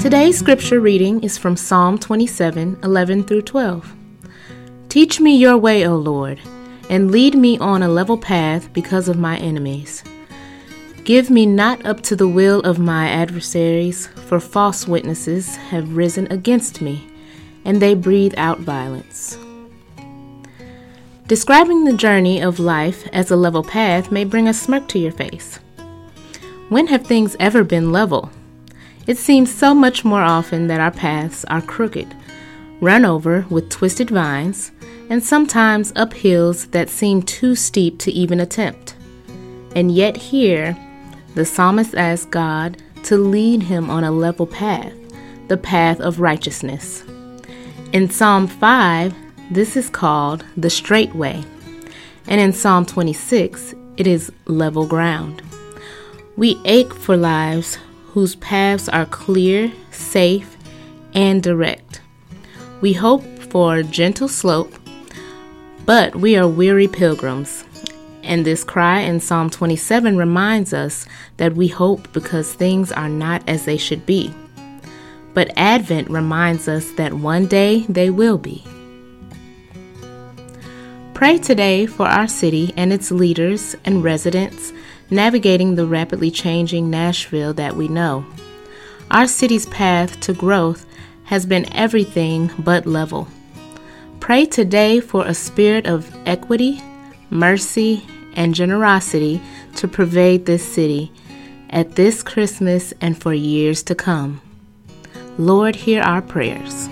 Today's scripture reading is from Psalm 27:11 through 12. Teach me your way, O Lord, and lead me on a level path because of my enemies. Give me not up to the will of my adversaries, for false witnesses have risen against me, and they breathe out violence. Describing the journey of life as a level path may bring a smirk to your face. When have things ever been level? It seems so much more often that our paths are crooked, run over with twisted vines, and sometimes up hills that seem too steep to even attempt. And yet here, the psalmist asks God to lead him on a level path, the path of righteousness. In Psalm 5, this is called the straight way, and in Psalm 26, it is level ground. We ache for lives whose paths are clear, safe, and direct. We hope for a gentle slope, but we are weary pilgrims. And this cry in Psalm 27 reminds us that we hope because things are not as they should be. But Advent reminds us that one day they will be. Pray today for our city and its leaders and residents, navigating the rapidly changing Nashville that we know. Our city's path to growth has been everything but level. Pray today for a spirit of equity, mercy, and generosity to pervade this city at this Christmas and for years to come. Lord, hear our prayers.